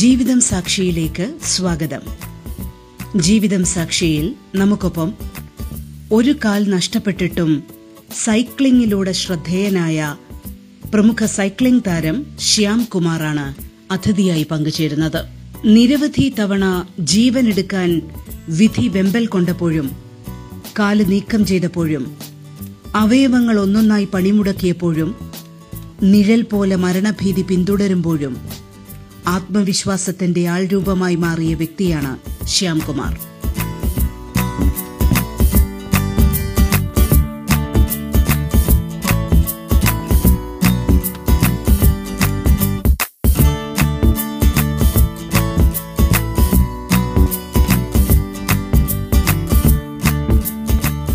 ജീവിതം സാക്ഷിയിലേക്ക് സ്വാഗതം. ജീവിതം സാക്ഷിയിൽ നമുക്കൊപ്പം ഒരു കാൽ നഷ്ടപ്പെട്ടിട്ടും സൈക്ലിംഗിലൂടെ ശ്രദ്ധേയനായ പ്രമുഖ സൈക്ലിംഗ് താരം ശ്യാം കുമാറാണ് അതിഥിയായി പങ്കുചേരുന്നത്. നിരവധി തവണ ജീവനെടുക്കാൻ വിധി വെമ്പൽ കൊണ്ടപ്പോഴും, കാല് നീക്കം ചെയ്തപ്പോഴും, അവയവങ്ങൾ ഒന്നൊന്നായി പണിമുടക്കിയപ്പോഴും, നിഴൽ പോലെ മരണഭീതി പിന്തുടരുമ്പോഴും ആത്മവിശ്വാസത്തിന്റെ ആൾരൂപമായി മാറിയ വ്യക്തിയാണ് ശ്യാംകുമാർ.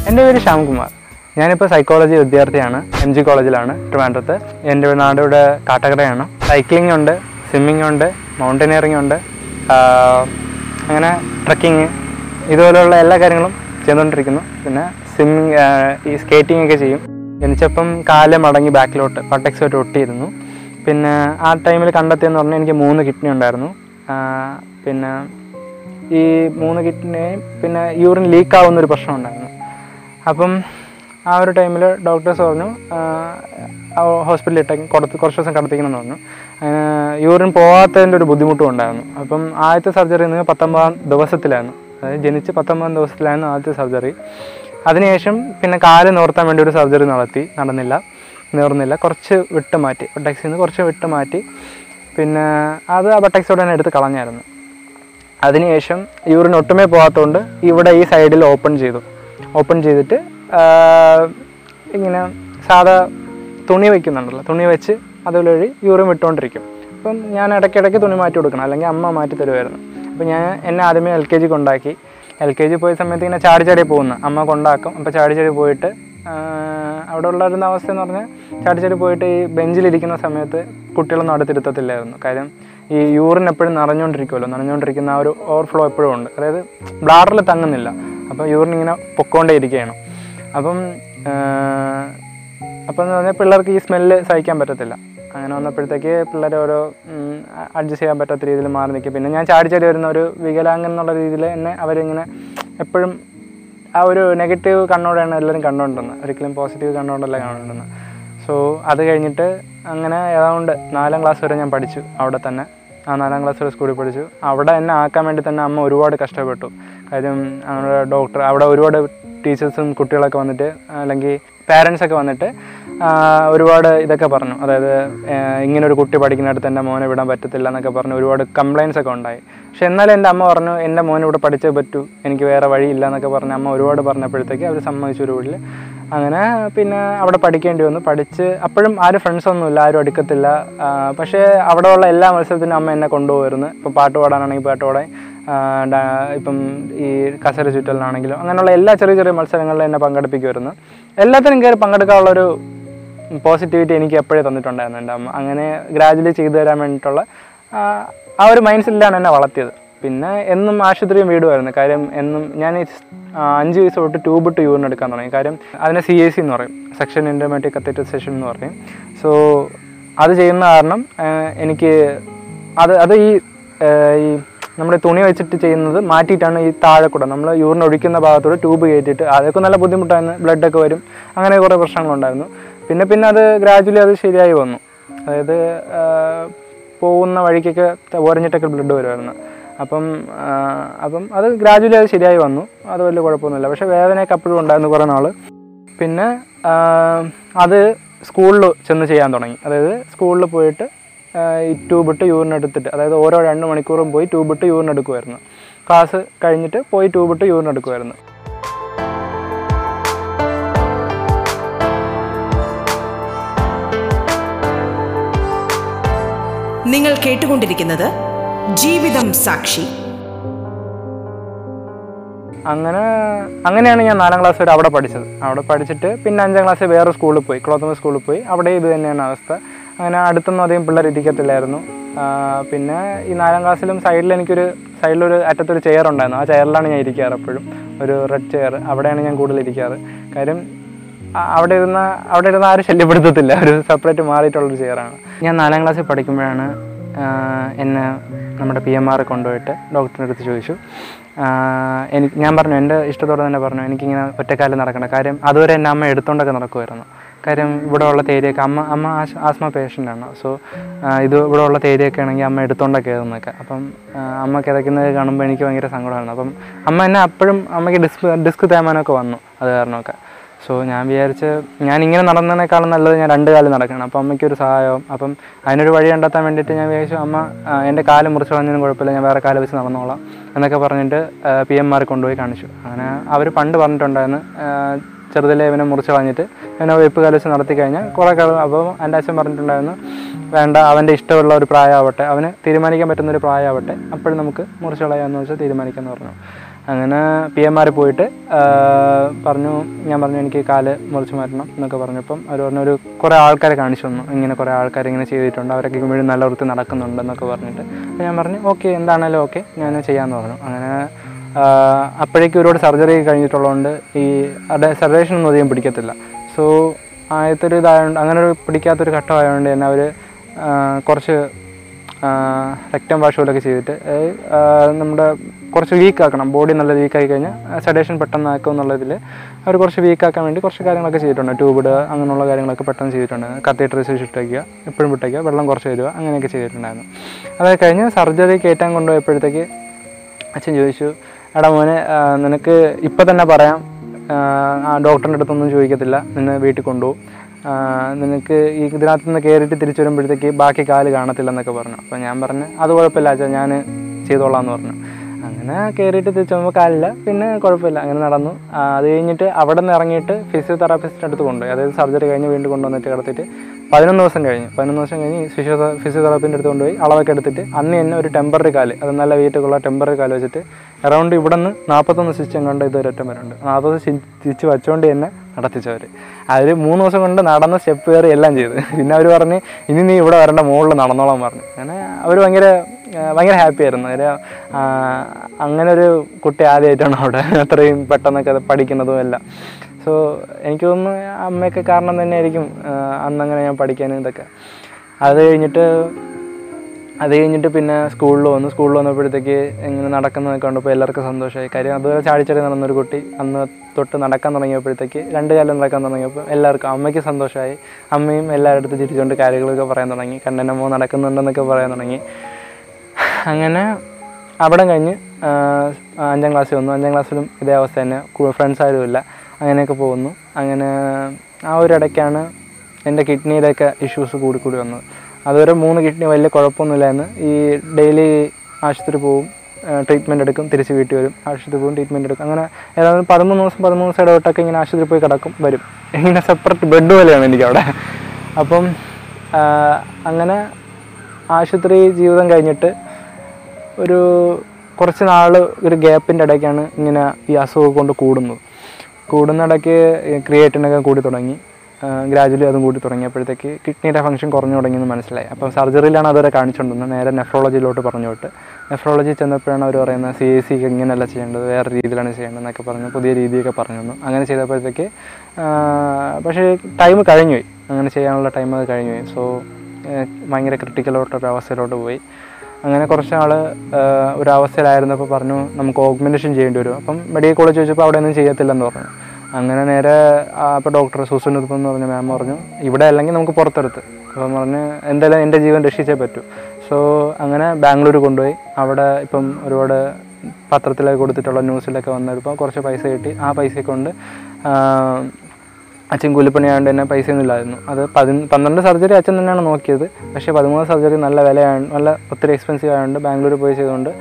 എൻ്റെ പേര് ശ്യാംകുമാർ. ഞാനിപ്പോൾ സൈക്കോളജി വിദ്യാർത്ഥിയാണ്. എം ജി കോളേജിലാണ്, ട്രിവാൻഡ്രത്ത്. എൻ്റെ നാടിവിടെ കാട്ടക്കടയാണ്. സൈക്ലിംഗ് ഉണ്ട്, സ്വിമ്മിംഗ് ഉണ്ട്, മൗണ്ടനീറിംഗ് ഉണ്ട്, അങ്ങനെ ട്രക്കിങ്, ഇതുപോലെയുള്ള എല്ലാ കാര്യങ്ങളും ചെയ്തുകൊണ്ടിരിക്കുന്നു. പിന്നെ സ്വിമ്മിങ്, ഈ സ്കേറ്റിംഗ് ഒക്കെ ചെയ്യും. എനിച്ചപ്പം കാല് മടങ്ങി ബാക്കിലോട്ട് പട്ടെക്സോട്ട് ഒട്ടിയിരുന്നു. പിന്നെ ആ ടൈമിൽ കണ്ടെത്തിയെന്ന് പറഞ്ഞാൽ എനിക്ക് 3 കിഡ്നി ഉണ്ടായിരുന്നു. പിന്നെ ഈ 3 കിഡ്നിയും പിന്നെ യൂറിൻ ലീക്കാവുന്നൊരു പ്രശ്നമുണ്ടായിരുന്നു. അപ്പം ആ ഒരു ടൈമിൽ ഡോക്ടേഴ്സ് പറഞ്ഞു ഹോസ്പിറ്റലിൽ ഇട്ടേക്കും, കുറച്ച് ദിവസം കടത്തിക്കണമെന്ന് പറഞ്ഞു. യൂറിൻ പോകാത്തതിൻ്റെ ഒരു ബുദ്ധിമുട്ടും ഉണ്ടായിരുന്നു. അപ്പം ആദ്യത്തെ സർജറി എന്ന് 19-ാം ദിവസത്തിലായിരുന്നു. അതായത് ജനിച്ച് 19-ാം ദിവസത്തിലായിരുന്നു ആദ്യത്തെ സർജറി. അതിനുശേഷം പിന്നെ കാല് നിവർത്താൻ വേണ്ടി ഒരു സർജറി നടത്തി. നിവർന്നില്ല, കുറച്ച് വിട്ട് മാറ്റി, ബട്ടക്സിൽ നിന്ന് കുറച്ച് വിട്ട് മാറ്റി. പിന്നെ അത് ആ ബട്ടക്സോടെ തന്നെ എടുത്ത് കളഞ്ഞായിരുന്നു. അതിനുശേഷം യൂറിൻ ഒട്ടുമേ പോകാത്തതുകൊണ്ട് ഇവിടെ ഈ സൈഡിൽ ഓപ്പൺ ചെയ്തിട്ട് ഇങ്ങനെ സാധാ തുണി വയ്ക്കുന്നുണ്ടല്ലോ, തുണി വെച്ച് അതുവഴി യൂറിൻ വിട്ടുകൊണ്ടിരിക്കും. അപ്പം ഞാൻ ഇടയ്ക്കിടയ്ക്ക് തുണി മാറ്റി കൊടുക്കണം, അല്ലെങ്കിൽ അമ്മ മാറ്റി തരുമായിരുന്നു. അപ്പം ഞാൻ എന്നെ ആദ്യമേ LKG കൊണ്ടാക്കി. LKG പോയ സമയത്ത് ഇങ്ങനെ ചാടി പോകുന്നു, അമ്മ കൊണ്ടാക്കും. അപ്പോൾ ചാടി പോയിട്ട് അവിടെ ഉള്ളൊരു അവസ്ഥ എന്ന് പറഞ്ഞാൽ ചാടി പോയിട്ട് ഈ ബെഞ്ചിലിരിക്കുന്ന സമയത്ത് കുട്ടികളൊന്നും അടുത്തിരുത്തത്തില്ലായിരുന്നു. കാര്യം ഈ യൂറിൻ എപ്പോഴും നിറഞ്ഞുകൊണ്ടിരിക്കുന്ന ആ ഒരു ഓവർഫ്ലോ എപ്പോഴും ഉണ്ട്. അതായത് ബ്ലാഡറിൽ തങ്ങുന്നില്ല, അപ്പോൾ യൂറിൻ ഇങ്ങനെ പൊക്കോണ്ടേ ഇരിക്കുകയാണ്. അപ്പം എന്ന് പറഞ്ഞാൽ പിള്ളേർക്ക് ഈ സ്മെല്ല് സഹിക്കാൻ പറ്റത്തില്ല. അങ്ങനെ വന്നപ്പോഴത്തേക്ക് പിള്ളേരെ ഓരോ അഡ്ജസ്റ്റ് ചെയ്യാൻ പറ്റാത്ത രീതിയിൽ മാറി നിൽക്കുക. പിന്നെ ഞാൻ ചാടി വരുന്ന ഒരു വികലാംഗൻ എന്നുള്ള രീതിയിൽ എന്നെ അവരിങ്ങനെ എപ്പോഴും ആ ഒരു നെഗറ്റീവ് കണ്ണോടെയാണ് എല്ലാവരും കണ്ടുകൊണ്ടിരുന്നത്, ഒരിക്കലും പോസിറ്റീവ് കണ്ണോടല്ല കണ്ടുകൊണ്ടിരുന്നത്. സോ അത് കഴിഞ്ഞിട്ട് അങ്ങനെ ഏതാണ്ട് 4-ാം ക്ലാസ് വരെ ഞാൻ പഠിച്ചു അവിടെ തന്നെ. ആ 4-ാം ക്ലാസ് വരെ സ്കൂളിൽ പഠിച്ചു. അവിടെ എന്നെ ആക്കാൻ വേണ്ടി തന്നെ അമ്മ ഒരുപാട് കഷ്ടപ്പെട്ടു. കാര്യം നമ്മുടെ ഡോക്ടർ, അവിടെ ഒരുപാട് ടീച്ചേഴ്സും കുട്ടികളൊക്കെ വന്നിട്ട്, അല്ലെങ്കിൽ പാരൻസൊക്കെ വന്നിട്ട് ഒരുപാട് ഇതൊക്കെ പറഞ്ഞു. അതായത് ഇങ്ങനൊരു കുട്ടി പഠിക്കുന്നിടത്ത് എൻ്റെ മോനെ വിടാൻ പറ്റത്തില്ല എന്നൊക്കെ പറഞ്ഞു. ഒരുപാട് കംപ്ലയിൻസ് ഒക്കെ ഉണ്ടായി. പക്ഷെ എന്നാലും എൻ്റെ അമ്മ പറഞ്ഞു, എൻ്റെ മോനെ ഇവിടെ പഠിച്ചേ പറ്റൂ, എനിക്ക് വേറെ വഴിയില്ല എന്നൊക്കെ പറഞ്ഞ് അമ്മ ഒരുപാട് പറഞ്ഞപ്പോഴത്തേക്ക് അവർ സമ്മതിച്ചു ഒരു വീട്ടിൽ. അങ്ങനെ പിന്നെ അവിടെ പഠിക്കേണ്ടി വന്നു. പഠിച്ച് അപ്പോഴും ആരും ഫ്രണ്ട്സൊന്നുമില്ല, ആരും അടുക്കത്തില്ല. പക്ഷേ അവിടെ ഉള്ള എല്ലാ മത്സരത്തിനും അമ്മ എന്നെ കൊണ്ടുപോയിരുന്നു. ഇപ്പോൾ പാട്ട് പാടാനാണെങ്കിൽ പാട്ട് പാടാൻ, ഇപ്പം ഈ കസര ചുറ്റലിനാണെങ്കിലും അങ്ങനെയുള്ള എല്ലാ ചെറിയ ചെറിയ മത്സരങ്ങളിലും എന്നെ പങ്കെടുപ്പിക്കുമായിരുന്നു. എല്ലാത്തിനും കയറി പങ്കെടുക്കാനുള്ളൊരു പോസിറ്റിവിറ്റി എനിക്ക് എപ്പോഴേ തന്നിട്ടുണ്ടായിരുന്നു എൻ്റെ അമ്മ. അങ്ങനെ ഗ്രാജുവലി ചെയ്തു തരാൻ വേണ്ടിയിട്ടുള്ള ആ ഒരു മൈൻഡ് സെറ്റിലാണ് എന്നെ വളർത്തിയത്. പിന്നെ എന്നും ആശുപത്രിയും വീടുമായിരുന്നു. കാര്യം എന്നും ഞാൻ 5 വയസ്സ് തൊട്ട് ട്യൂബിട്ട് യൂറിൻ എടുക്കാൻ തുടങ്ങി. കാര്യം അതിനെ CIC എന്ന് പറയും, സെക്ഷൻ ഇൻറ്റർമാറ്റിക് കത്തീറ്ററൈസേഷൻ എന്ന് പറയും. സോ അത് ചെയ്യുന്ന കാരണം എനിക്ക് അത് ഈ നമ്മുടെ തുണി വെച്ചിട്ട് ചെയ്യുന്നത് മാറ്റിയിട്ടാണ് ഈ താഴെ കൂടെ നമ്മൾ യൂറിൻ ഒഴിക്കുന്ന ഭാഗത്തോട് ട്യൂബ് കയറ്റിയിട്ട്, അതൊക്കെ നല്ല ബുദ്ധിമുട്ടായിരുന്നു, ബ്ലഡൊക്കെ വരും, അങ്ങനെ കുറേ പ്രശ്നങ്ങളുണ്ടായിരുന്നു. പിന്നെ അത് ഗ്രാജുവലി അത് ശരിയായി വന്നു. അതായത് പോകുന്ന വഴിക്കൊക്കെ ഓരഞ്ഞിട്ടൊക്കെ ബ്ലഡ് വരുമായിരുന്നു. അപ്പം അത് ഗ്രാജുവലി അത് ശരിയായി വന്നു, അത് വലിയ കുഴപ്പമൊന്നുമില്ല. പക്ഷേ വേദനയൊക്കെ അപ്പോഴും ഉണ്ടായിരുന്നു കുറേ നാൾ. പിന്നെ അത് സ്കൂളിൽ ചെന്ന് ചെയ്യാൻ തുടങ്ങി. അതായത് സ്കൂളിൽ പോയിട്ട് ഈ ട്യൂബിട്ട് യൂറിൻ എടുത്തിട്ട്, അതായത് ഓരോ 2 മണിക്കൂറും പോയി ട്യൂബിട്ട് യൂറിൻ എടുക്കുമായിരുന്നു. ക്ലാസ് കഴിഞ്ഞിട്ട് പോയി ട്യൂബിട്ട് യൂറിൻ എടുക്കുമായിരുന്നു. നിങ്ങൾ കേട്ടുകൊണ്ടിരിക്കുന്നത് ജീവിതം സാക്ഷി. അങ്ങനെയാണ് ഞാൻ 4ാം ക്ലാസ് വരെ അവിടെ പഠിച്ചത്. അവിടെ പഠിച്ചിട്ട് പിന്നെ 5ാം ക്ലാസ് വേറെ സ്കൂളിൽ പോയി, ക്ലോത്തമ സ്കൂളിൽ പോയി. അവിടെ ഇത് തന്നെയാണ് അവസ്ഥ. അങ്ങനെ അടുത്തൊന്നും അധികം പിള്ളേർ ഇരിക്കത്തില്ലായിരുന്നു. പിന്നെ ഈ 4ാം ക്ലാസ്സിലും സൈഡിലൊരു അറ്റത്തൊരു ചെയർ ഉണ്ടായിരുന്നു. ആ ചെയറിലാണ് ഞാൻ ഇരിക്കാറ് എപ്പോഴും, ഒരു റെഡ് ചെയർ. അവിടെയാണ് ഞാൻ കൂടുതൽ ഇരിക്കാറ്. കാര്യം അവിടെ ഇരുന്ന് ആരും ശല്യപ്പെടുത്തത്തില്ല, ഒരു സെപ്പറേറ്റ് മാറിയിട്ടുള്ളൊരു ചെയറാണ്. ഞാൻ 4ാം ക്ലാസ്സിൽ പഠിക്കുമ്പോഴാണ് എന്നെ നമ്മുടെ PMR കൊണ്ടുപോയിട്ട് ഡോക്ടറിൻ്റെ അടുത്ത് ചോദിച്ചു. ഞാൻ പറഞ്ഞു, എൻ്റെ ഇഷ്ടത്തോടെ തന്നെ പറഞ്ഞു, എനിക്കിങ്ങനെ ഒറ്റക്കാലം നടക്കണം. കാര്യം അതുവരെ എൻ്റെ അമ്മ എടുത്തുകൊണ്ടൊക്കെ നടക്കുമായിരുന്നു. കാര്യം ഇവിടെ ഉള്ള തേരിയൊക്കെ അമ്മ ആസ്മ പേഷ്യൻ്റാണ്. സോ ഇവിടെ ഉള്ള തേരിയൊക്കെ ആണെങ്കിൽ അമ്മ എടുത്തുകൊണ്ടൊക്കെ എഴുതുന്നൊക്കെ. അപ്പം അമ്മ കിടക്കുന്നത് കാണുമ്പോൾ എനിക്ക് ഭയങ്കര സങ്കടമാണ്. അപ്പം അമ്മ എന്നെ അപ്പോഴും അമ്മയ്ക്ക് ഡിസ്ക് തേമാനമൊക്കെ വന്നു, അത് കാരണമൊക്കെ. സോ ഞാൻ വിചാരിച്ച് ഞാനിങ്ങനെ നടന്നതിനേക്കാളും നല്ലത് ഞാൻ 2 കാലിൽ നടക്കണം, അപ്പം അമ്മയ്ക്കൊരു സഹായവും. അപ്പം അതിനൊരു വഴി കണ്ടെത്താൻ വേണ്ടിയിട്ട് ഞാൻ വിചാരിച്ചു, അമ്മ എൻ്റെ കാല് മുറിച്ച് കളഞ്ഞതിനും കുഴപ്പമില്ല, ഞാൻ വേറെ കാല് വെച്ച് നടന്നോളാം എന്നൊക്കെ പറഞ്ഞിട്ട് PMR കൊണ്ടുപോയി കാണിച്ചു. അങ്ങനെ അവർ പണ്ട് പറഞ്ഞിട്ടുണ്ടായിരുന്നു, ചെറുതിലെ ഇവനെ മുറിച്ച് കളഞ്ഞിട്ട് ഇവനെ വെപ്പ് കാല് വെച്ച് നടത്തി കഴിഞ്ഞാൽ കുറേ കാലം. അപ്പോൾ എൻ്റെ അച്ഛൻ പറഞ്ഞിട്ടുണ്ടായിരുന്നു, വേണ്ട, അവൻ്റെ ഇഷ്ടമുള്ള ഒരു പ്രായമാവട്ടെ, അവന് തീരുമാനിക്കാൻ പറ്റുന്നൊരു പ്രായമാവട്ടെ, അപ്പോഴും നമുക്ക് മുറിച്ച് കളയാമെന്ന് വെച്ചാൽ തീരുമാനിക്കാമെന്ന് പറഞ്ഞു. അങ്ങനെ PMR പോയിട്ട് ഞാൻ പറഞ്ഞു എനിക്ക് കാല് മുറിച്ച് മാറ്റണം എന്നൊക്കെ പറഞ്ഞപ്പം അവർ പറഞ്ഞു, ഒരു കുറേ ആൾക്കാരെ കാണിച്ചു തന്നു, ഇങ്ങനെ കുറേ ആൾക്കാർ ഇങ്ങനെ ചെയ്തിട്ടുണ്ട്, അവരൊക്കെ വീണ്ടും നല്ല വൃത്തി നടക്കുന്നുണ്ടെന്നൊക്കെ പറഞ്ഞിട്ട്. അപ്പോൾ ഞാൻ പറഞ്ഞു ഓക്കെ, എന്താണേലും ഓക്കെ, ഞാൻ ചെയ്യാമെന്ന് പറഞ്ഞു. അങ്ങനെ അപ്പോഴേക്കും ഒരുപാട് സർജറി കഴിഞ്ഞിട്ടുള്ളതുകൊണ്ട് ഈ സർവേഷനൊന്നും അധികം പിടിക്കത്തില്ല. സോ ആദ്യത്തെ ഒരു ഇതായതുകൊണ്ട്, അങ്ങനെ ഒരു പിടിക്കാത്തൊരു ഘട്ടമായതുകൊണ്ട് തന്നെ അവർ കുറച്ച് റെക്റ്റം വാഷുകളൊക്കെ ചെയ്തിട്ട് നമ്മുടെ കുറച്ച് വീക്കാക്കണം, ബോഡി നല്ല വീക്കായി കഴിഞ്ഞാൽ സെഡേഷൻ പെട്ടെന്ന് ആക്കും എന്നുള്ളതിൽ അവർ കുറച്ച് വീക്കാക്കാൻ വേണ്ടി കുറച്ച് കാര്യങ്ങളൊക്കെ ചെയ്തിട്ടുണ്ട്. ട്യൂബ് ഇടുക, അങ്ങനെയുള്ള കാര്യങ്ങളൊക്കെ പെട്ടെന്ന് ചെയ്തിട്ടുണ്ട്. കത്തീഡ്രസ് ഇട്ടേക്കുക, എപ്പോഴും വിട്ടേക്കുക, വെള്ളം കുറച്ച് തരിക, അങ്ങനെയൊക്കെ ചെയ്തിട്ടുണ്ടായിരുന്നു. അതൊക്കെ കഴിഞ്ഞ് സർജറി കയറ്റാൻ കൊണ്ടുപോയപ്പോഴത്തേക്ക് അച്ഛൻ ചോദിച്ചു, എടാ മോനെ, നിനക്ക് ഇപ്പം തന്നെ പറയാം, ആ ഡോക്ടറിൻ്റെ അടുത്തൊന്നും ചോദിക്കത്തില്ല, നിന്നെ വീട്ടിൽ കൊണ്ടുപോകും, നിനക്ക് ഈ ഇതിനകത്ത് നിന്ന് കയറിയിട്ട് തിരിച്ചു വരുമ്പോഴത്തേക്ക് ബാക്കി കാല് കാണത്തില്ലെന്നൊക്കെ പറഞ്ഞു. അപ്പോൾ ഞാൻ പറഞ്ഞു, അത് കുഴപ്പമില്ല അച്ഛാ, ഞാൻ ചെയ്തോളാം എന്ന് പറഞ്ഞു. അങ്ങനെ കയറിയിട്ട് തിരിച്ചു വരുമ്പോൾ കാലില്ല, പിന്നെ കുഴപ്പമില്ല, അങ്ങനെ നടന്നു. അത് കഴിഞ്ഞിട്ട് അവിടെ നിന്ന് ഇറങ്ങിയിട്ട് ഫിസിയോതെറാപ്പിസ്റ്റിൻ്റെ അടുത്ത് കൊണ്ടുപോയി. അതായത് സർജറി കഴിഞ്ഞ് വീണ്ടും കൊണ്ടുവന്നിട്ട് കിടത്തിയിട്ട് 11 ദിവസം കഴിഞ്ഞു. 11 ദിവസം കഴിഞ്ഞ് ഫിസിയോതെറാപ്പിൻ്റെ അടുത്ത് കൊണ്ടുപോയി അളവൊക്കെ എടുത്തിട്ട് അന്ന് തന്നെ ഒരു ടെമ്പററി കാല്, അത് നല്ല വീട്ടിലുള്ള ടെമ്പററി കാല് വെച്ചിട്ട് അറൗണ്ട് ഇവിടെ നിന്ന് 41 സ്റ്റിച്ചും കൊണ്ട് ഇത് ഒരൊറ്റം വരുന്നുണ്ട്. 40 സ്റ്റിച്ച് വച്ചുകൊണ്ട് തന്നെ നടത്തിച്ചവർ. അവർ 3 ദിവസം കൊണ്ട് നടന്ന സ്റ്റെപ്പ് കയറി എല്ലാം ചെയ്ത്. പിന്നെ അവർ പറഞ്ഞ്, ഇനി നീ ഇവിടെ വരേണ്ട, മുകളിൽ നടന്നോളാൻ പറഞ്ഞു. അങ്ങനെ അവർ ഭയങ്കര ഹാപ്പി ആയിരുന്നു. അങ്ങനെ ഒരു കുട്ടി ആദ്യമായിട്ടാണ് അവിടെ അത്രയും പെട്ടെന്നൊക്കെ പഠിക്കുന്നതും എല്ലാം. സോ എനിക്ക് തോന്നുന്നു അമ്മയൊക്കെ കാരണം തന്നെ ആയിരിക്കും അന്നങ്ങനെ ഞാൻ പഠിക്കാനും ഇതൊക്കെ. അത് കഴിഞ്ഞിട്ട് പിന്നെ സ്കൂളിൽ വന്നു. സ്കൂളിൽ വന്നപ്പോഴത്തേക്ക് ഇങ്ങനെ നടക്കുന്നതൊക്കെ കണ്ടപ്പോൾ എല്ലാവർക്കും സന്തോഷമായി. കാര്യം അതുപോലെ ചാടിച്ചാടി നടന്നൊരു കുട്ടി അന്ന് തൊട്ട് നടക്കാൻ തുടങ്ങിയപ്പോഴത്തേക്ക് 2 കാലം നടക്കാൻ തുടങ്ങിയപ്പോൾ എല്ലാവർക്കും അമ്മയ്ക്ക് സന്തോഷമായി. അമ്മയും എല്ലാവരുടെ അടുത്ത് ചിരിച്ചുകൊണ്ട് കാര്യങ്ങളൊക്കെ പറയാൻ തുടങ്ങി, കണ്ണനമ്മോ നടക്കുന്നുണ്ടെന്നൊക്കെ പറയാൻ തുടങ്ങി. അങ്ങനെ അവിടെ കഴിഞ്ഞ് 5ാം ക്ലാസ്സിൽ വന്നു. 5ാം ക്ലാസ്സിലും ഇതേ അവസ്ഥ തന്നെ, ഫ്രണ്ട്സ് ആരുമില്ല, അങ്ങനെയൊക്കെ പോകുന്നു. അങ്ങനെ ആ ഒരു ഇടയ്ക്കാണ് എൻ്റെ കിഡ്നിയുടെയൊക്കെ ഇഷ്യൂസ് കൂടി വന്നത്. അതുവരെ 3 കിഡ്നി വലിയ കുഴപ്പമൊന്നുമില്ലായിരുന്നു. ഈ ഡെയിലി ആശുപത്രി പോവും, ട്രീറ്റ്മെൻറ്റ് എടുക്കും, തിരിച്ച് വീട്ടിൽ വരും, ആശുപത്രി പോവും, ട്രീറ്റ്മെൻറ്റ് എടുക്കും. അങ്ങനെ ഏതാണ്ട് 13 ദിവസം ഇടവിട്ടൊക്കെ ഇങ്ങനെ ആശുപത്രി പോയി കിടക്കും, വരും. ഇങ്ങനെ സെപ്പറേറ്റ് ബെഡ് പോലെയാണ് എനിക്കവിടെ. അപ്പം അങ്ങനെ ആശുപത്രി ജീവിതം കഴിഞ്ഞിട്ട് ഒരു കുറച്ച് നാൾ ഒരു ഗ്യാപ്പിൻ്റെ ഇടയ്ക്കാണ് ഇങ്ങനെ ഈ അസുഖം കൊണ്ട് കൂടുന്നിടയ്ക്ക് ക്രിയേറ്റിനൊക്കെ കൂടി തുടങ്ങി, ഗ്രാജുവലി അതും കൂടി തുടങ്ങിയപ്പോഴത്തേക്ക് കിഡ്നിയുടെ ഫംഗ്ഷൻ കുറഞ്ഞു തുടങ്ങിയെന്ന് മനസ്സിലായി. അപ്പോൾ സർജറിയിലാണ് അതുവരെ കാണിച്ചുകൊണ്ടിരുന്നത്. നേരെ നെഫ്രോളജിയിലോട്ട് പറഞ്ഞു വിട്ട് നെഫ്രോളജി ചെന്നപ്പോഴാണ് അവർ പറയുന്നത് CAC ഇങ്ങനെയല്ല ചെയ്യേണ്ടത്, വേറെ രീതിയിലാണ് ചെയ്യേണ്ടതെന്നൊക്കെ പറഞ്ഞു, പുതിയ രീതിയൊക്കെ പറഞ്ഞു തന്നു. അങ്ങനെ ചെയ്തപ്പോഴത്തേക്ക് പക്ഷേ ടൈം കഴിഞ്ഞുപോയി, അങ്ങനെ ചെയ്യാനുള്ള ടൈം അത് കഴിഞ്ഞുപോയി. സോ ഭയങ്കര ക്രിട്ടിക്കലോട്ടൊരു അവസ്ഥയിലോട്ട് പോയി. അങ്ങനെ കുറച്ച് നാൾ ഒരവസ്ഥയിലായിരുന്നപ്പോൾ പറഞ്ഞു, നമുക്ക് ഓഗ്മെൻറ്റേഷൻ ചെയ്യേണ്ടി വരും. അപ്പം മെഡിക്കൽ കോളേജ് ചോദിച്ചപ്പോൾ അവിടെ ഒന്നും ചെയ്യത്തില്ലെന്ന് പറഞ്ഞു. അങ്ങനെ നേരെ അപ്പോൾ ഡോക്ടർ സൂസനടുപ്പം എന്ന് പറഞ്ഞ മാം പറഞ്ഞു, ഇവിടെ അല്ലെങ്കിൽ നമുക്ക് പുറത്തെടുത്ത്. അപ്പം പറഞ്ഞ് എന്തായാലും എൻ്റെ ജീവൻ രക്ഷിച്ചേ പറ്റൂ. സോ അങ്ങനെ ബാംഗ്ലൂർ കൊണ്ടുപോയി. അവിടെ ഇപ്പം ഒരുപാട് പത്രത്തിലൊക്കെ കൊടുത്തിട്ടുള്ള ന്യൂസിലൊക്കെ വന്നെടുപ്പം കുറച്ച് പൈസ കിട്ടി. ആ പൈസ കൊണ്ട് അച്ഛൻ കൂലിപ്പണിയായതുകൊണ്ട് തന്നെ പൈസയൊന്നും ഇല്ലായിരുന്നു. അത് 12 സർജറി അച്ഛൻ തന്നെയാണ് നോക്കിയത്. പക്ഷേ 13 സർജറി നല്ല വിലയാണ്, നല്ല ഒത്തിരി എക്സ്പെൻസീവ് ആയതുകൊണ്ട് ബാംഗ്ലൂർ പോയി ചെയ്തുകൊണ്ട്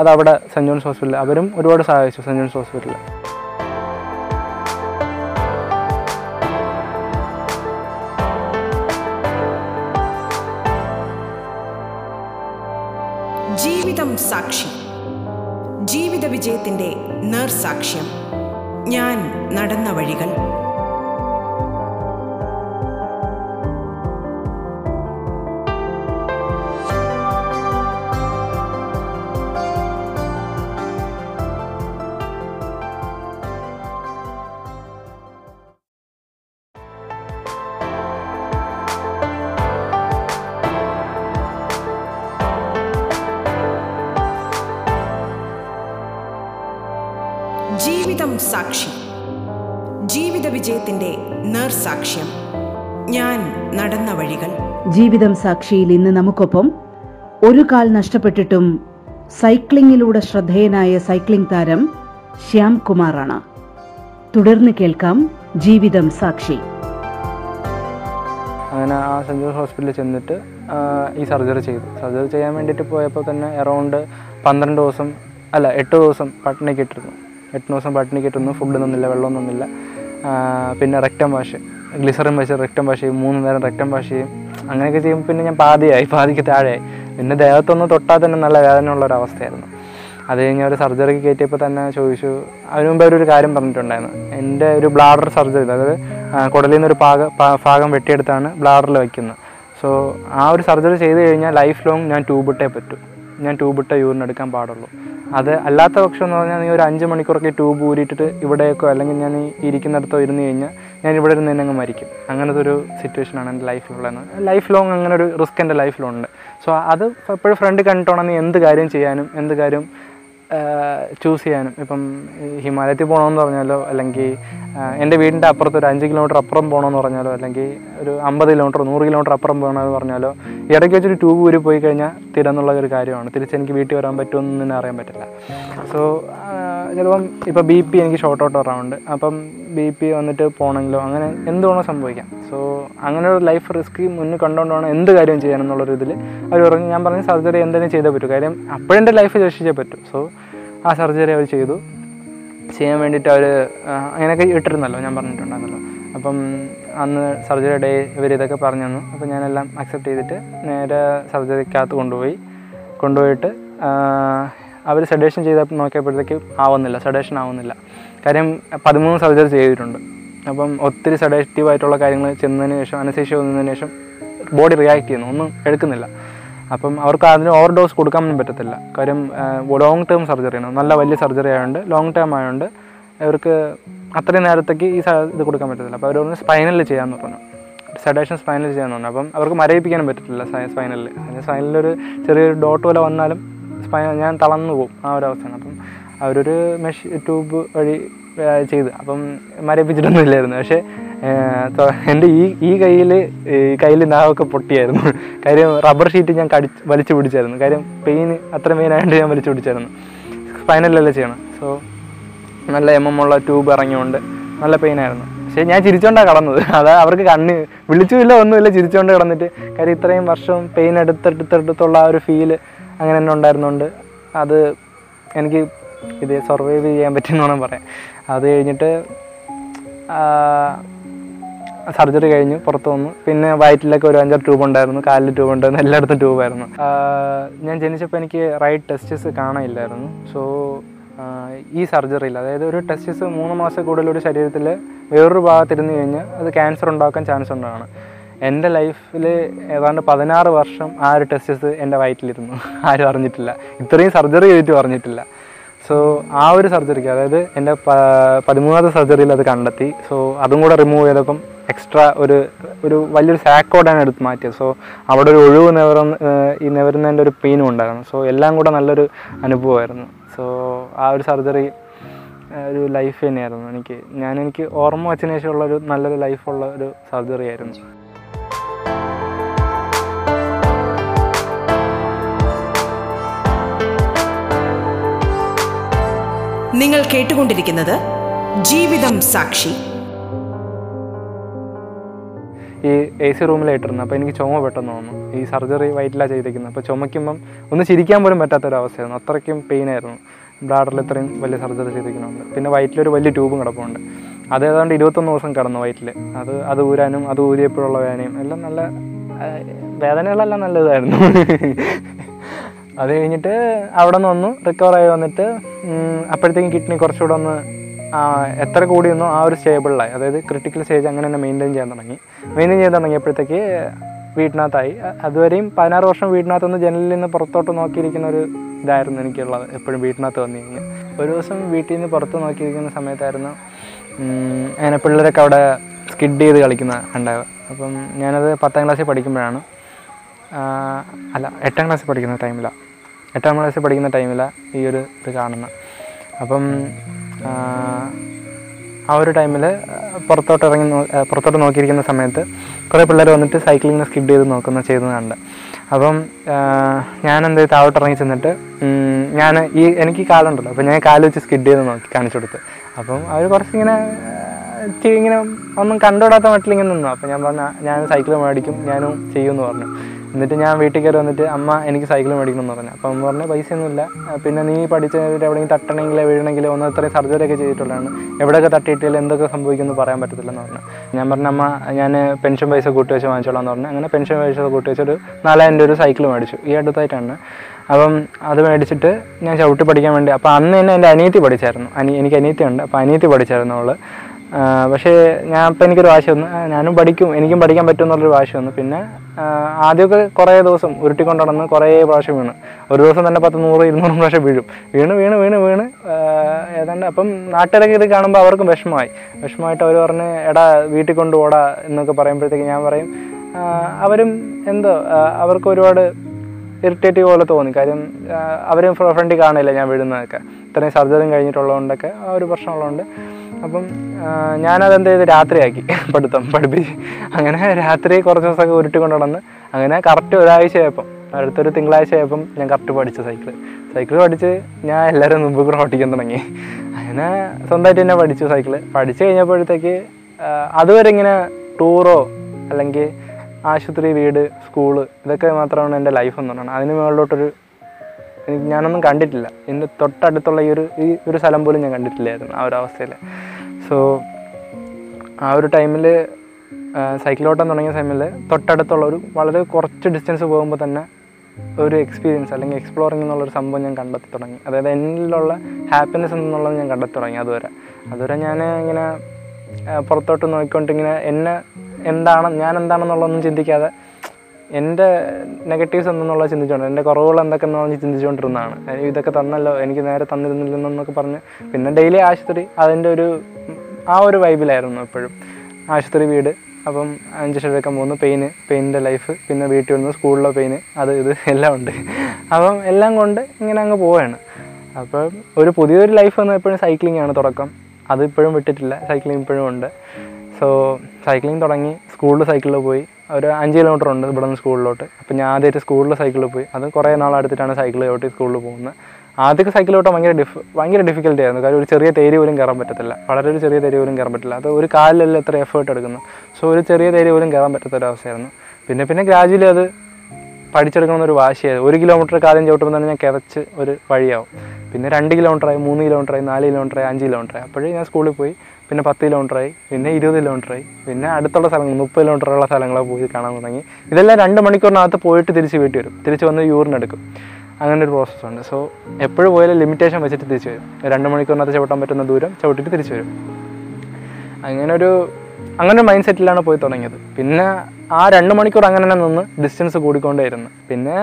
അതവിടെ സെൻറ്റ് ജോൺസ് ഹോസ്പിറ്റലിൽ അവരും ഒരുപാട് സഹായിച്ചു. സെൻറ്റ് ജോൺസ് ഹോസ്പിറ്റലിൽ ജീവിതം സാക്ഷി, ജീവിത വിജയത്തിൻ്റെ നേർസാക്ഷ്യം. ഞാൻ നടന്ന വഴികൾ. ജീവിതം സാക്ഷി. ജീവിത വിജയത്തിന്റെ നേർസാക്ഷ്യം. ഞാൻ നടന്ന വഴികൾ. ജീവിതം സാക്ഷിയിൽ ഇന്ന് നമുക്കൊപ്പം ഒരു കാൽ നഷ്ടപ്പെട്ടിട്ടും സൈക്ലിംഗിലൂടെ ശ്രദ്ധേയനായ സൈക്ലിംഗ് താരം ശ്യാംകുമാറാണ്. തുടർന്ന് കേൾക്കാം ജീവിതം സാക്ഷി. അങ്ങനെ ആ സെൻറ്റ് ജോൺസ് ഹോസ്പിറ്റലിൽ ചെന്നിട്ട് ഈ സർജറി ചെയ്തു. സർജറി ചെയ്യാൻ വേണ്ടിയിട്ട് പോയപ്പോൾ തന്നെ അറൗണ്ട് 8 ദിവസം പട്ടിണിക്കിട്ടിരുന്നു. 8 ദിവസം പട്ടിണിക്കിട്ടൊന്നും ഫുഡൊന്നുമില്ല, വെള്ളമൊന്നുമില്ല. പിന്നെ റെക്ടം വാഷ്, ഗ്ലിസറിൻ വെച്ച് റെക്ടം വാഷ് ചെയ്യും, 3 നേരം റെക്ടം വാഷ് ചെയ്യും. അങ്ങനെയൊക്കെ ചെയ്യുമ്പോൾ പിന്നെ ഞാൻ പാതിക്ക് താഴെയായി. പിന്നെ ദേഹത്തൊന്നും തൊട്ടാൽ തന്നെ നല്ല വേദനയുള്ള ഒരവസ്ഥയായിരുന്നു. അത് കഴിഞ്ഞ് അവർ സർജറിക്ക് കയറ്റിയപ്പോൾ തന്നെ ചോദിച്ചു. അതിന് മുമ്പ് അവരൊരു കാര്യം പറഞ്ഞിട്ടുണ്ടായിരുന്നു. എൻ്റെ ഒരു ബ്ലാഡർ സർജറി, അതായത് കുടലിൽ നിന്നൊരു ഭാഗം വെട്ടിയെടുത്താണ് ബ്ലാഡറിൽ വയ്ക്കുന്നത്. സോ ആ ഒരു സർജറി ചെയ്ത് കഴിഞ്ഞാൽ ലൈഫ് ലോങ് ഞാൻ ട്യൂബിട്ടേ പറ്റൂ, ഞാൻ ട്യൂബിട്ടേ യൂറിനെടുക്കാൻ പാടുള്ളൂ. അത് അല്ലാത്ത പക്ഷം എന്ന് പറഞ്ഞാൽ നീ ഒരു 5 മണിക്കൂറൊക്കെ ട്യൂബ് ഊരിയിട്ടിട്ട് ഇവിടെയൊക്കെ അല്ലെങ്കിൽ ഞാൻ ഈ ഇരിക്കുന്നിടത്തോ ഇരുന്ന് കഴിഞ്ഞാൽ ഞാൻ ഇവിടെ ഇരുന്ന് തന്നെ അങ്ങ് മരിക്കും. അങ്ങനത്തെ ഒരു സിറ്റുവേഷനാണ് എൻ്റെ ലൈഫിലുള്ളതെന്ന്. ലൈഫ് ലോങ് അങ്ങനെ ഒരു റിസ്ക് എൻ്റെ ലൈഫിലുണ്ട്. സോ അത് എപ്പോഴും ഫ്രണ്ട് കണ്ടിട്ടോണം നീ എന്ത് കാര്യം ചെയ്യാനും എന്ത് കാര്യം ചൂസ് ചെയ്യാനും. ഇപ്പം ഹിമാലയത്തിൽ പോകണമെന്ന് പറഞ്ഞാലോ, അല്ലെങ്കിൽ എൻ്റെ വീടിൻ്റെ അപ്പുറത്ത് ഒരു 5 കിലോമീറ്റർ അപ്പുറം പോകണമെന്ന് പറഞ്ഞാലോ, അല്ലെങ്കിൽ ഒരു 50 കിലോമീറ്റർ 100 കിലോമീറ്റർ അപ്പുറം പോകണമെന്ന് പറഞ്ഞാലോ, ഇടയ്ക്ക് വെച്ചൊരു ട്യൂബ് ഊരി പോയി കഴിഞ്ഞാൽ തിരെന്നുള്ള ഒരു കാര്യമാണ്. തിരിച്ചെനിക്ക് വീട്ടിൽ വരാൻ പറ്റുമെന്ന് തന്നെ അറിയാൻ പറ്റില്ല. സോ ചിലപ്പം ഇപ്പോൾ BP എനിക്ക് ഷോർട്ട് ഔട്ട് വരാറുണ്ട്. അപ്പം BP വന്നിട്ട് പോകണമെങ്കിലോ അങ്ങനെ എന്തുവേണോ സംഭവിക്കാം. സോ അങ്ങനെ ഒരു ലൈഫ് റിസ്ക് മുന്നിൽ കണ്ടുകൊണ്ടാണ് എന്ത് കാര്യം ചെയ്യാൻ എന്നുള്ളൊരു ഇതിൽ അവർ പറഞ്ഞു. ഞാൻ പറഞ്ഞ സർജറി എന്തെങ്കിലും ചെയ്തേ പറ്റൂ, കാര്യം അപ്പോഴെൻ്റെ ലൈഫ് രക്ഷിച്ചേ പറ്റൂ. സോ ആ സർജറി അവർ ചെയ്തു. ചെയ്യാൻ വേണ്ടിയിട്ട് അവർ അങ്ങനെയൊക്കെ ഇട്ടിരുന്നല്ലോ, ഞാൻ പറഞ്ഞിട്ടുണ്ടായിരുന്നല്ലോ. അപ്പം അന്ന് സർജറി ഡേ ഇവരിതൊക്കെ പറഞ്ഞു തന്നു. അപ്പം ഞാനെല്ലാം അക്സെപ്റ്റ് ചെയ്തിട്ട് നേരെ സർജറിക്കകത്ത് കൊണ്ടുപോയിട്ട് അവർ സെഡേഷൻ ചെയ്തപ്പോൾ നോക്കിയപ്പോഴത്തേക്ക് സെഡേഷൻ ആവുന്നില്ല. കാര്യം 13 സർജറി ചെയ്തിട്ടുണ്ട്. അപ്പം ഒത്തിരി സെഡേറ്റീവായിട്ടുള്ള കാര്യങ്ങൾ ചെന്നതിന് ശേഷം, അനസ്തീഷ്യ വന്നതിന് ശേഷം ബോഡി റിയാക്ട് ചെയ്യുന്നു, ഒന്നും എടുക്കുന്നില്ല. അപ്പം അവർക്ക് അതിന് ഓവർഡോസ് കൊടുക്കാനൊന്നും പറ്റത്തില്ല, കാര്യം ലോങ് ടേം സർജറിയാണ്, നല്ല വലിയ സർജറി ആയതുകൊണ്ട് ലോങ് ടേം ആയതുകൊണ്ട് അവർക്ക് അത്രയും നേരത്തേക്ക് ഈ ഇത് കൊടുക്കാൻ പറ്റത്തില്ല. അപ്പോൾ അവർ ഒന്ന് സ്പൈനലിൽ ചെയ്യാമെന്ന് പറഞ്ഞു, സെഡേഷൻ സ്പൈനൽ ചെയ്യാമെന്ന് പറഞ്ഞു. അപ്പം അവർക്ക് മരയിപ്പിക്കാനും പറ്റത്തില്ല സ്പൈനലിൽ ചെറിയൊരു ഡോട്ട് പോലെ വന്നാലും ഞാൻ തളർന്നു പോകും, ആ ഒരു അവസ്ഥയാണ്. അപ്പം അവരൊരു മെഷ് ട്യൂബ് വഴി ചെയ്ത്, അപ്പം മരയിപ്പിച്ചിട്ടൊന്നും ഇല്ലായിരുന്നു. പക്ഷേ എൻ്റെ ഈ കയ്യിൽ നാവൊക്കെ പൊട്ടിയായിരുന്നു. കാര്യം റബ്ബർ ഷീറ്റ് ഞാൻ വലിച്ചു പിടിച്ചായിരുന്നു, കാര്യം പെയിന് അത്ര മെയിനായിട്ട് ഞാൻ വലിച്ചു പിടിച്ചായിരുന്നു. സ്പൈനലിലല്ലേ ചെയ്യണം. സോ നല്ല ഉള്ള ട്യൂബ് ഇറങ്ങിയോണ്ട് നല്ല പെയിനായിരുന്നു. പക്ഷേ ഞാൻ ചിരിച്ചോണ്ടാണ് കടന്നത്. അതാ അവർക്ക് കണ്ണ് വിളിച്ചുമില്ല, ഒന്നുമില്ല, ചിരിച്ചോണ്ട് കിടന്നിട്ട്. കാര്യം ഇത്രയും വർഷം പെയിൻ എടുത്തെടുത്തുള്ള ആ ഒരു ഫീല് അങ്ങനെ തന്നെ ഉണ്ടായിരുന്നുകൊണ്ട് അത് എനിക്ക് ഇത് സർവൈവ് ചെയ്യാൻ പറ്റുമെന്ന് വേണം പറയാം. അത് കഴിഞ്ഞിട്ട് സർജറി കഴിഞ്ഞ് പുറത്ത് വന്നു. പിന്നെ വയറ്റിലൊക്കെ ഒരു 5-6 ട്യൂബ് ഉണ്ടായിരുന്നു, കാലിൽ ട്യൂബ് ഉണ്ടായിരുന്നു, എല്ലായിടത്തും ട്യൂബായിരുന്നു. ഞാൻ ജനിച്ചപ്പോൾ എനിക്ക് റൈറ്റ് ടെസ്റ്റിസ് കാണാനില്ലായിരുന്നു. സോ ഈ സർജറിയിൽ, അതായത് ഒരു ടെസ്റ്റിസ് 3 മാസം കൂടുതൽ ഒരു ശരീരത്തിൽ വേറൊരു ഭാഗത്തിരുന്ന് കഴിഞ്ഞാൽ അത് ക്യാൻസർ ഉണ്ടാക്കാൻ ചാൻസ് ഉണ്ടാണ്. എൻ്റെ ലൈഫിൽ ഏതാണ്ട് 16 വർഷം ആ ഒരു ടെസ്റ്റിസ് എൻ്റെ വയറ്റിലിരുന്നു. ആരും അറിഞ്ഞിട്ടില്ല, ഇത്രയും സർജറി ചെയ്തിട്ട് അറിഞ്ഞിട്ടില്ല. സോ ആ ഒരു സർജറിക്ക്, അതായത് എൻ്റെ 13ാമത്തെ സർജറിയിൽ അത് കണ്ടെത്തി. സോ അതും കൂടെ റിമൂവ് ചെയ്തപ്പം എക്സ്ട്രാ ഒരു വലിയൊരു സാക്കോഡാണ് എടുത്ത് മാറ്റിയത്. സോ അവിടെ ഒരു ഒഴിവ് നിവരുന്നതിൻ്റെ ഒരു പെയിനും ഉണ്ടായിരുന്നു. സോ എല്ലാം കൂടെ നല്ലൊരു അനുഭവമായിരുന്നു. സോ ആ ഒരു സർജറി ഒരു ലൈഫ് തന്നെയായിരുന്നു എനിക്ക് ഓർമ്മ വച്ചതിന് ശേഷമുള്ളൊരു നല്ലൊരു ലൈഫുള്ള ഒരു സർജറി ആയിരുന്നു. നിങ്ങൾ കേട്ടുകൊണ്ടിരിക്കുന്നത് ജീവിതം സാക്ഷി. ഈ AC റൂമിലായിട്ടിരുന്നു. അപ്പോൾ എനിക്ക് ചുമ പെട്ടെന്ന് വന്നു. ഈ സർജറി വൈറ്റിലാണ് ചെയ്തിരിക്കുന്നത്. അപ്പോൾ ചുമയ്ക്കുമ്പം ഒന്ന് ചിരിക്കാൻ പോലും പറ്റാത്തൊരവസ്ഥയായിരുന്നു, അത്രയ്ക്കും പെയിനായിരുന്നു. ബ്ലാഡറിൽ ഇത്രയും വലിയ സർജറി ചെയ്തിരിക്കുന്നുണ്ട്. പിന്നെ വയറ്റിലൊരു വലിയ ട്യൂബും കിടപ്പുണ്ട്. അത് ഏതാണ്ട് 21 ദിവസം കിടന്നു വയറ്റിൽ. അത് ഊരാനും അത് ഊരിയപ്പോഴുള്ള വേദനയും എല്ലാം നല്ല വേദനകളെല്ലാം നല്ലതായിരുന്നു. അത് കഴിഞ്ഞിട്ട് അവിടെ നിന്ന് വന്നു റിക്കവറായി വന്നിട്ട് അപ്പോഴത്തേക്കും കിഡ്നി കുറച്ചുകൂടെ ഒന്ന് എത്ര കൂടിയൊന്നും ആ ഒരു സ്റ്റേബിളായി, അതായത് ക്രിട്ടിക്കൽ സ്റ്റേജ് അങ്ങനെ തന്നെ മെയിൻറ്റെയിൻ ചെയ്യാൻ തുടങ്ങിയപ്പോഴത്തേക്ക് വീട്ടിനകത്തായി. അതുവരെയും 16 വർഷം വീട്ടിനകത്തുനിന്ന് ജനലിൽ നിന്ന് പുറത്തോട്ട് നോക്കിയിരിക്കുന്ന ഒരു ഇതായിരുന്നു എനിക്കുള്ളത്. എപ്പോഴും വീട്ടിനകത്ത് വന്നു കഴിഞ്ഞാൽ ഒരു ദിവസം വീട്ടിൽ നിന്ന് പുറത്ത് നോക്കിയിരിക്കുന്ന സമയത്തായിരുന്നു അങ്ങനെ പിള്ളേരൊക്കെ അവിടെ സ്കിഡ് ചെയ്ത് കളിക്കുന്ന ഉണ്ടാവുക. അപ്പം ഞാനത് 10ാം ക്ലാസ്സിൽ പഠിക്കുമ്പോഴാണ്, അല്ല 8ാം ക്ലാസ്സിൽ പഠിക്കുന്ന ടൈമിലാണ്, 8ാം ക്ലാസ്സിൽ പഠിക്കുന്ന ടൈമിലാണ് ഈ ഒരു ഇത് കാണുന്നത്. അപ്പം ആ ഒരു ടൈമിൽ പുറത്തോട്ട് നോക്കിയിരിക്കുന്ന സമയത്ത് കുറേ പിള്ളേർ വന്നിട്ട് സൈക്കിളിങ്ങനെ സ്കിഡ് ചെയ്ത് ചെയ്യുന്നതുണ്ട്. അപ്പം ഞാനെന്താ താഴോട്ടിറങ്ങി ചെന്നിട്ട് എനിക്ക് കാലുണ്ടല്ലോ, അപ്പം ഞാൻ കാല് വെച്ച് സ്കിഡ് ചെയ്ത് നോക്കി കാണിച്ചു കൊടുത്ത്. അപ്പം അവർ കുറച്ചിങ്ങനെ ഒന്നും കണ്ടുവിടാത്ത മട്ടിലിങ്ങനെ നിന്നു. അപ്പം ഞാൻ പറഞ്ഞു ഞാൻ സൈക്കിൾ മേടിക്കും, ഞാനും ചെയ്യുമെന്ന് പറഞ്ഞു. എന്നിട്ട് ഞാൻ വീട്ടിൽ കയറി വന്നിട്ട് അമ്മ എനിക്ക് സൈക്കിൾ മേടിക്കണം എന്ന് പറഞ്ഞു. അപ്പം അമ്മ പറഞ്ഞു പൈസയൊന്നുമില്ല, പിന്നെ നീ പഠിച്ചവർ എവിടെയെങ്കിലും തട്ടണമെങ്കിലോ വീഴണമെങ്കിലോ ഒന്ന് ഇത്രയും സർജറി ഒക്കെ ചെയ്തിട്ടുള്ളതാണ്, എവിടെയൊക്കെ തട്ടിയിട്ടില്ല എന്തൊക്കെ സംഭവിക്കുമെന്ന് പറയാൻ പറ്റത്തില്ലെന്ന് പറഞ്ഞു. ഞാൻ പറഞ്ഞു അമ്മ ഞാൻ പെൻഷൻ പൈസ കൂട്ടി വെച്ച് വാങ്ങിച്ചോളാം എന്ന് പറഞ്ഞു. അങ്ങനെ പെൻഷൻ പൈസ കൂട്ടി വെച്ചൊരു 4000 ഒരു സൈക്കിൾ മേടിച്ചു, ഈ അടുത്തായിട്ടാണ്. അപ്പം അത് മേടിച്ചിട്ട് ഞാൻ ചവിട്ടി പഠിക്കാൻ വേണ്ടി, അപ്പം അന്ന് തന്നെ എൻ്റെ അനിയത്തി പഠിച്ചായിരുന്നു, എനിക്ക് അനിയത്തിയുണ്ട്, അപ്പം അനിയത്തി പഠിച്ചായിരുന്നു അവള്. പക്ഷേ അപ്പം എനിക്കൊരു വാശി വന്നു, ഞാനും പഠിക്കും, എനിക്കും പഠിക്കാൻ പറ്റുമെന്നുള്ളൊരു വാശി വന്നു. പിന്നെ ആദ്യമൊക്കെ കുറേ ദിവസം ഉരുട്ടിക്കൊണ്ട് നടന്ന് കുറേ പ്രാവശ്യം വീണ്, ഒരു ദിവസം തന്നെ 100-200 പ്രാവശ്യം വീണ് ഏതാണ്ട്. അപ്പം നാട്ടിലൊക്കെ ഇത് കാണുമ്പോൾ അവർക്കും വിഷമമായിട്ട് അവർ പറഞ്ഞ് എടാ വീട്ടിൽ കൊണ്ട് ഓടാ എന്നൊക്കെ പറയുമ്പോഴത്തേക്ക് ഞാൻ പറയും അവരും എന്തോ അവർക്ക് ഒരുപാട് ഇറിറ്റേറ്റീവ് പോലെ തോന്നി. കാര്യം അവരും ഫ്രണ്ടിൽ കാണില്ല ഞാൻ വീഴുന്നതൊക്കെ, ഇത്രയും സർജറിയും കഴിഞ്ഞിട്ടുള്ളതുകൊണ്ടൊക്കെ ആ ഒരു പ്രശ്നമുള്ളതുകൊണ്ട്. അപ്പം ഞാനതെന്ത് ചെയ്ത് രാത്രിയാക്കി പഠിപ്പിച്ച്. അങ്ങനെ രാത്രി കുറച്ച് ദിവസമൊക്കെ ഉരുട്ടിക്കൊണ്ട് നടന്ന് അങ്ങനെ കറക്റ്റ് ഒരാഴ്ചയായപ്പം, അടുത്തൊരു തിങ്കളാഴ്ചയായപ്പം ഞാൻ കറക്റ്റ് പഠിച്ചു സൈക്കിൾ പഠിച്ച് ഞാൻ എല്ലാവരും മുമ്പ് കൂടെ ഓടിക്കാൻ തുടങ്ങി. അങ്ങനെ സ്വന്തമായിട്ട് തന്നെ പഠിച്ചു സൈക്കിൾ. പഠിച്ചു കഴിഞ്ഞപ്പോഴത്തേക്ക് അതുവരെ ഇങ്ങനെ ടൂറോ അല്ലെങ്കിൽ ആശുപത്രി, വീട്, സ്കൂള് ഇതൊക്കെ മാത്രമാണ് എൻ്റെ ലൈഫ് എന്ന് പറഞ്ഞത്. അതിന് മുകളിലോട്ടൊരു ഞാനൊന്നും കണ്ടിട്ടില്ല, എൻ്റെ തൊട്ടടുത്തുള്ള ഈ ഒരു സ്ഥലം പോലും ഞാൻ കണ്ടിട്ടില്ലായിരുന്നു ആ ഒരു അവസ്ഥയിൽ. സോ ആ ഒരു ടൈമിൽ സൈക്കിളോട്ടം തുടങ്ങിയ സമയത്ത് തൊട്ടടുത്തുള്ള ഒരു വളരെ കുറച്ച് ഡിസ്റ്റൻസ് പോകുമ്പോൾ തന്നെ ഒരു എക്സ്പീരിയൻസ് അല്ലെങ്കിൽ എക്സ്പ്ലോറിംഗ് എന്നുള്ളൊരു സംഭവം ഞാൻ കണ്ടെത്തി തുടങ്ങി. അതായത് എന്നിലുള്ള ഹാപ്പിനെസ് എന്നുള്ളത് ഞാൻ കണ്ടെത്തി തുടങ്ങി. അതുവരെ ഞാൻ ഇങ്ങനെ പുറത്തോട്ട് നോക്കിക്കൊണ്ടിങ്ങനെ ഞാനെന്താണെന്നുള്ളതൊന്നും ചിന്തിക്കാതെ എൻ്റെ നെഗറ്റീവ്സ് എന്തെന്നുള്ളത് ചിന്തിച്ചുകൊണ്ട്, എൻ്റെ കുറവുകൾ എന്തൊക്കെയെന്ന് പറഞ്ഞ് ചിന്തിച്ചുകൊണ്ടിരുന്നതാണ്. ഇതൊക്കെ തന്നല്ലോ, എനിക്ക് നേരെ തന്നിരുന്നില്ലെന്നോ എന്നൊക്കെ പറഞ്ഞ് പിന്നെ ഡെയിലി ആശുപത്രി, അതിൻ്റെ ആ ഒരു വൈബിലായിരുന്നു എപ്പോഴും. ആശുപത്രി, വീട്, അപ്പം 5 ഷെഡൊക്കെ പോകുന്നു, പെയിൻ്റെ ലൈഫ്, പിന്നെ വീട്ടിൽ വന്നു സ്കൂളിലെ പെയിന്, ഇത് എല്ലാം ഉണ്ട്. അപ്പം എല്ലാം കൊണ്ട് ഇങ്ങനെ അങ്ങ് പോവുകയാണ്. അപ്പം ഒരു പുതിയൊരു ലൈഫ് എന്ന് എപ്പോഴും സൈക്ലിങ്ങാണ് തുടക്കം, അതിപ്പോഴും വിട്ടിട്ടില്ല, സൈക്ലിംഗ് ഇപ്പോഴും ഉണ്ട്. സോ സൈക്ലിംഗ് തുടങ്ങി, സ്കൂളിൽ സൈക്കിളിൽ പോയി, ഒരു 5 കിലോമീറ്റർ ഉണ്ട് ഇവിടെ നിന്ന് സ്കൂളിലോട്ട്. അപ്പം ഞാൻ ആദ്യമായിട്ട് സ്കൂളിൽ സൈക്കിളിൽ പോയി, അത് കുറേ നാളെടുത്തിട്ടാണ് സൈക്കിൾ ചവിട്ടി സ്കൂളിൽ പോകുന്നത്. ആദ്യമൊക്കെ സൈക്കിളോട്ട് ഭയങ്കര ഡിഫിക്കൽറ്റി ആയിരുന്നു. കാര്യം ഒരു ചെറിയ തേരി പോലും കയറാൻ പറ്റത്തില്ല, അത് ഒരു കാലിലല്ല എത്ര എഫേർട്ട് എടുക്കുന്നു. സോ ഒരു ചെറിയ തേരി പോലും കയറാൻ പറ്റാത്തൊരവസ്ഥയായിരുന്നു. പിന്നെ ഗ്രാജുവലി അത് പഠിച്ചെടുക്കണമെന്നൊരു വാശിയായി. 1 കിലോമീറ്റർ കാലം ചവിട്ടുമ്പോൾ തന്നെ ഞാൻ കിതച്ച് ഒരു വഴിയാവും. പിന്നെ 2 കിലോമീറ്ററായി, 3 കിലോമീറ്ററായി, 4 കിലോമീറ്ററായി, 5 കിലോമീറ്ററായി. അപ്പോഴേ ഞാൻ സ്കൂളിൽ പോയി. പിന്നെ 10 കിലോമീറ്ററായി, പിന്നെ 20 കിലോമീറ്ററായി, പിന്നെ അടുത്തുള്ള സ്ഥലങ്ങൾ 30 കിലോമീറ്ററുള്ള സ്ഥലങ്ങളെ പോയി കാണാൻ തുടങ്ങി. ഇതെല്ലാം 2 മണിക്കൂറിനകത്ത് പോയിട്ട് തിരിച്ച് വീട്ടിൽ വരും, തിരിച്ച് വന്ന് യൂറിനെടുക്കും, അങ്ങനെ ഒരു പ്രോസസ്സുണ്ട്. സോ എപ്പോഴും പോയാലും ലിമിറ്റേഷൻ വെച്ചിട്ട് തിരിച്ചു വരും. 2 മണിക്കൂറിനകത്ത് ചവിട്ടാൻ പറ്റുന്ന ദൂരം ചവിട്ടിട്ട് തിരിച്ചു വരും. അങ്ങനൊരു മൈൻഡ് സെറ്റിലാണ് പോയി തുടങ്ങിയത്. പിന്നെ ആ 2 മണിക്കൂർ അങ്ങനെ തന്നെ നിന്ന് ഡിസ്റ്റൻസ് കൂടിക്കൊണ്ടേയിരുന്നു. പിന്നെ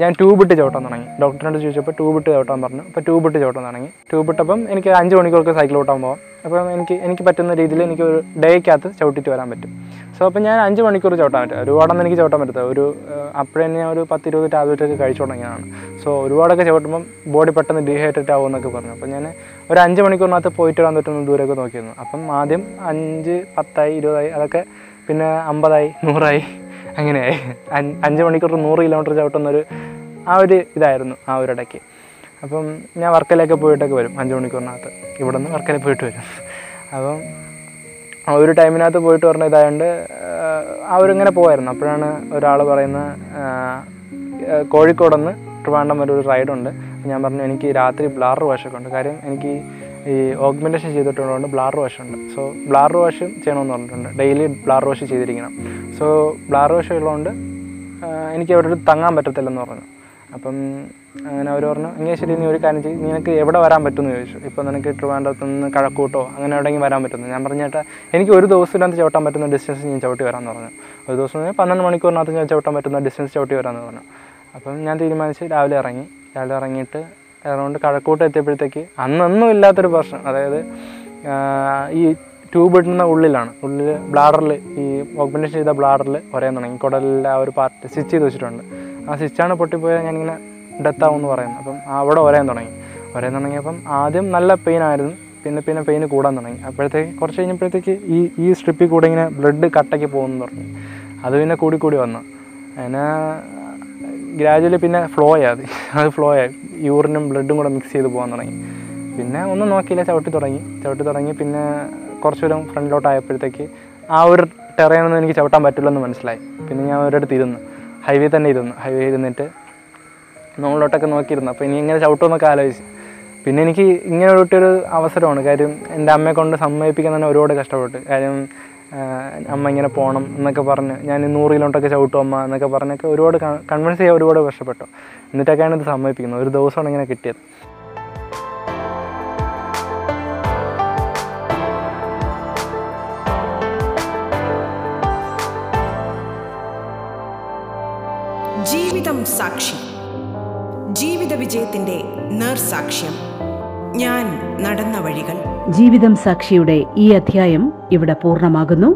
ഞാൻ ട്യൂബിട്ട് ചവിട്ടാൻ തുടങ്ങി. ഡോക്ടറിനോട് ചോദിച്ചപ്പോൾ ട്യൂബിട്ട് ചവിട്ടാൻ പറഞ്ഞു. അപ്പോൾ ട്യൂബിട്ട് ചവിട്ടാൻ തുടങ്ങി. ട്യൂബിട്ടപ്പം എനിക്ക് 5 മണിക്കൂർക്ക് സൈക്കിൾ ഓട്ടാൻ പോകാം. അപ്പം എനിക്ക് പറ്റുന്ന രീതിയിൽ എനിക്ക് ഒരു ഡേക്കകത്ത് ചവിട്ടിട്ട് വരാൻ പറ്റും. സോ അപ്പം ഞാൻ 5 മണിക്കൂർ ചവിട്ടാൻ പറ്റും. ഒരുപാടൊന്നും എനിക്ക് ചവിട്ടാൻ പറ്റത്തില്ല. അപ്പോഴേ ഞാൻ ഒരു 10-20 ടാബ്ലറ്റൊക്കെ കഴിച്ചു തുടങ്ങിയതാണ്. സോ ഒരുപാടൊക്കെ ചവിട്ടുമ്പം ബോഡി പെട്ടെന്ന് ഡീഹൈഡ്രേറ്റ് ആവുമെന്നൊക്കെ പറഞ്ഞു. അപ്പം ഞാൻ ഒരു 5 മണിക്കൂറിനകത്ത് പോയിട്ട് വരാൻ പറ്റുന്ന ദൂരമൊക്കെ നോക്കിയിരുന്നു. അപ്പം ആദ്യം 5, 10, 20 അതൊക്കെ, പിന്നെ 50, 100 അങ്ങനെയായി. 5 മണിക്കൂർ 100 കിലോമീറ്റർ ചവിട്ടുന്നൊരു ഇതായിരുന്നു ആ ഒരു ഇടയ്ക്ക്. അപ്പം ഞാൻ വർക്കലൊക്കെ പോയിട്ടൊക്കെ വരും 5 മണിക്കൂറിനകത്ത്, ഇവിടെ നിന്ന് വർക്കല പോയിട്ട് വരും. അപ്പം ആ ഒരു ടൈമിനകത്ത് പോയിട്ട് പറഞ്ഞ ഇതായതുകൊണ്ട് ഇങ്ങനെ പോകായിരുന്നു. അപ്പോഴാണ് ഒരാൾ പറയുന്നത് കോഴിക്കോട് നിന്ന് ട്രിവാൻഡ്രം വരെ ഒരു റൈഡുണ്ട്. ഞാൻ പറഞ്ഞു എനിക്ക് രാത്രി ബ്ലാറർ വാഷൊക്കെ ഉണ്ട്, കാര്യം എനിക്ക് ഈ ഓഗ്മെൻറ്റേഷൻ ചെയ്തിട്ടുള്ളതുകൊണ്ട് ബ്ലാറർ വാഷുണ്ട്. സോ ബ്ലാറർ വാഷ് ചെയ്യണമെന്ന് പറഞ്ഞിട്ടുണ്ട്, ഡെയിലി ബ്ലാറർ വാഷ് ചെയ്തിരിക്കണം. സോ ബ്ലാറർ വാഷ് ഉള്ളതുകൊണ്ട് എനിക്ക് അവിടെ തങ്ങാൻ പറ്റത്തില്ലെന്ന് പറഞ്ഞു. അപ്പം അങ്ങനെ അവർ പറഞ്ഞു ഇങ്ങനെ ശരി നീ ഒരു കാര്യം ചെയ്യും, നിനക്ക് എവിടെ വരാൻ പറ്റുമെന്ന് ചോദിച്ചു. ഇപ്പോൾ നിനക്ക് ട്രിവാൻഡ്രത്ത് നിന്ന് കഴക്കൂട്ടോ അങ്ങനെ എവിടെയെങ്കിലും വരാൻ പറ്റുന്നു. ഞാൻ പറഞ്ഞു ചേട്ടാ എനിക്ക് ഒരു ദിവസത്തിനകത്ത് ചവിട്ടാൻ പറ്റുന്ന ഡിസ്റ്റൻസ് ഞാൻ ചവിട്ടി വരാമെന്ന് പറഞ്ഞു. ഒരു ദിവസം 12 മണിക്കൂറിനകത്ത് ഞാൻ ചവിട്ടാൻ പറ്റുന്ന ഡിസ്റ്റൻസ് ചവിട്ടി വരാമെന്ന് പറഞ്ഞു. അപ്പം ഞാൻ തീരുമാനിച്ച് രാവിലെ ഇറങ്ങിയിട്ട് അതുകൊണ്ട് കഴക്കൂട്ട് എത്തിയപ്പോഴത്തേക്ക് അന്നൊന്നും ഇല്ലാത്തൊരു പ്രശ്നം, അതായത് ഈ ട്യൂബ് ഇടുന്ന ഉള്ളിൽ ബ്ലാഡറിൽ ഈ ഓഗ്മെൻറ്റേഷൻ ചെയ്ത ബ്ലാഡറിൽ പറയാൻ തുടങ്ങി, കുടലിലെ ആ ഒരു പാർട്ട് സ്റ്റിച്ച് ചെയ്ത് വെച്ചിട്ടുണ്ട്, ആ സ്റ്റിച്ചാണ് പൊട്ടിപ്പോയാൽ ഞാനിങ്ങനെ ഡെത്താവെന്ന് പറയുന്നത്. അപ്പം അവിടെ ഒരാൻ തുടങ്ങിയപ്പം ആദ്യം നല്ല പെയിൻ ആയിരുന്നു, പിന്നെ പെയിൻ കൂടാൻ തുടങ്ങി. അപ്പോഴത്തേക്ക് കുറച്ച് കഴിഞ്ഞപ്പോഴത്തേക്ക് ഈ സ്ട്രിപ്പിൽ കൂടെ ഇങ്ങനെ ബ്ലഡ് കട്ടയ്ക്ക് പോകുമെന്ന് തുടങ്ങി. അത് പിന്നെ കൂടി വന്നു, അതിനെ ഗ്രാജുവലി പിന്നെ ഫ്ലോ ആയി യൂറിനും ബ്ലഡും കൂടെ മിക്സ് ചെയ്ത് പോകാൻ തുടങ്ങി. പിന്നെ ഒന്നും നോക്കിയില്ല, ചവിട്ടി തുടങ്ങി. പിന്നെ കുറച്ച് ദൂരം ഫ്രണ്ടിലോട്ടായപ്പോഴത്തേക്ക് ആ ഒരു ടെറേനൊന്നും എനിക്ക് ചവിട്ടാൻ പറ്റില്ലെന്ന് മനസ്സിലായി. പിന്നെ ഞാൻ ഒരിടത്ത് ഹൈവേ ഇരുന്നിട്ട് മുകളിലോട്ടൊക്കെ നോക്കിയിരുന്നു. അപ്പോൾ ഇനി ഇങ്ങനെ ചവിട്ടുമെന്നൊക്കെ ആലോചിച്ച് പിന്നെ എനിക്ക് ഇങ്ങനെ കിട്ടിയൊരു അവസരമാണ്. കാര്യം എൻ്റെ അമ്മയെ കൊണ്ട് സമ്മതിപ്പിക്കാൻ തന്നെ ഒരുപാട് കഷ്ടപ്പെട്ടു. കാര്യം അമ്മ ഇങ്ങനെ പോകണം എന്നൊക്കെ പറഞ്ഞ് ഞാൻ 100 കിലോമീറ്ററൊക്കെ ചവിട്ടും അമ്മ എന്നൊക്കെ പറഞ്ഞൊക്കെ ഒരുപാട് കൺവിൻസ് ചെയ്യാൻ ഒരുപാട് കഷ്ടപ്പെട്ടു. എന്നിട്ടൊക്കെയാണ് ഇത് സമ്മതിപ്പിക്കുന്നത്. ഒരു ദിവസമാണ് ഇങ്ങനെ കിട്ടിയത്. ജീവിതം സാക്ഷി, ജീവിത വിജയത്തിന്റെ നേർസാക്ഷ്യം, ഞാൻ നടന്ന വഴികൾ. ജീവിതം സാക്ഷിയുടെ ഈ അധ്യായം ഇവിടെ പൂർണ്ണമാകുന്നു.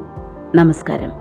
നമസ്കാരം.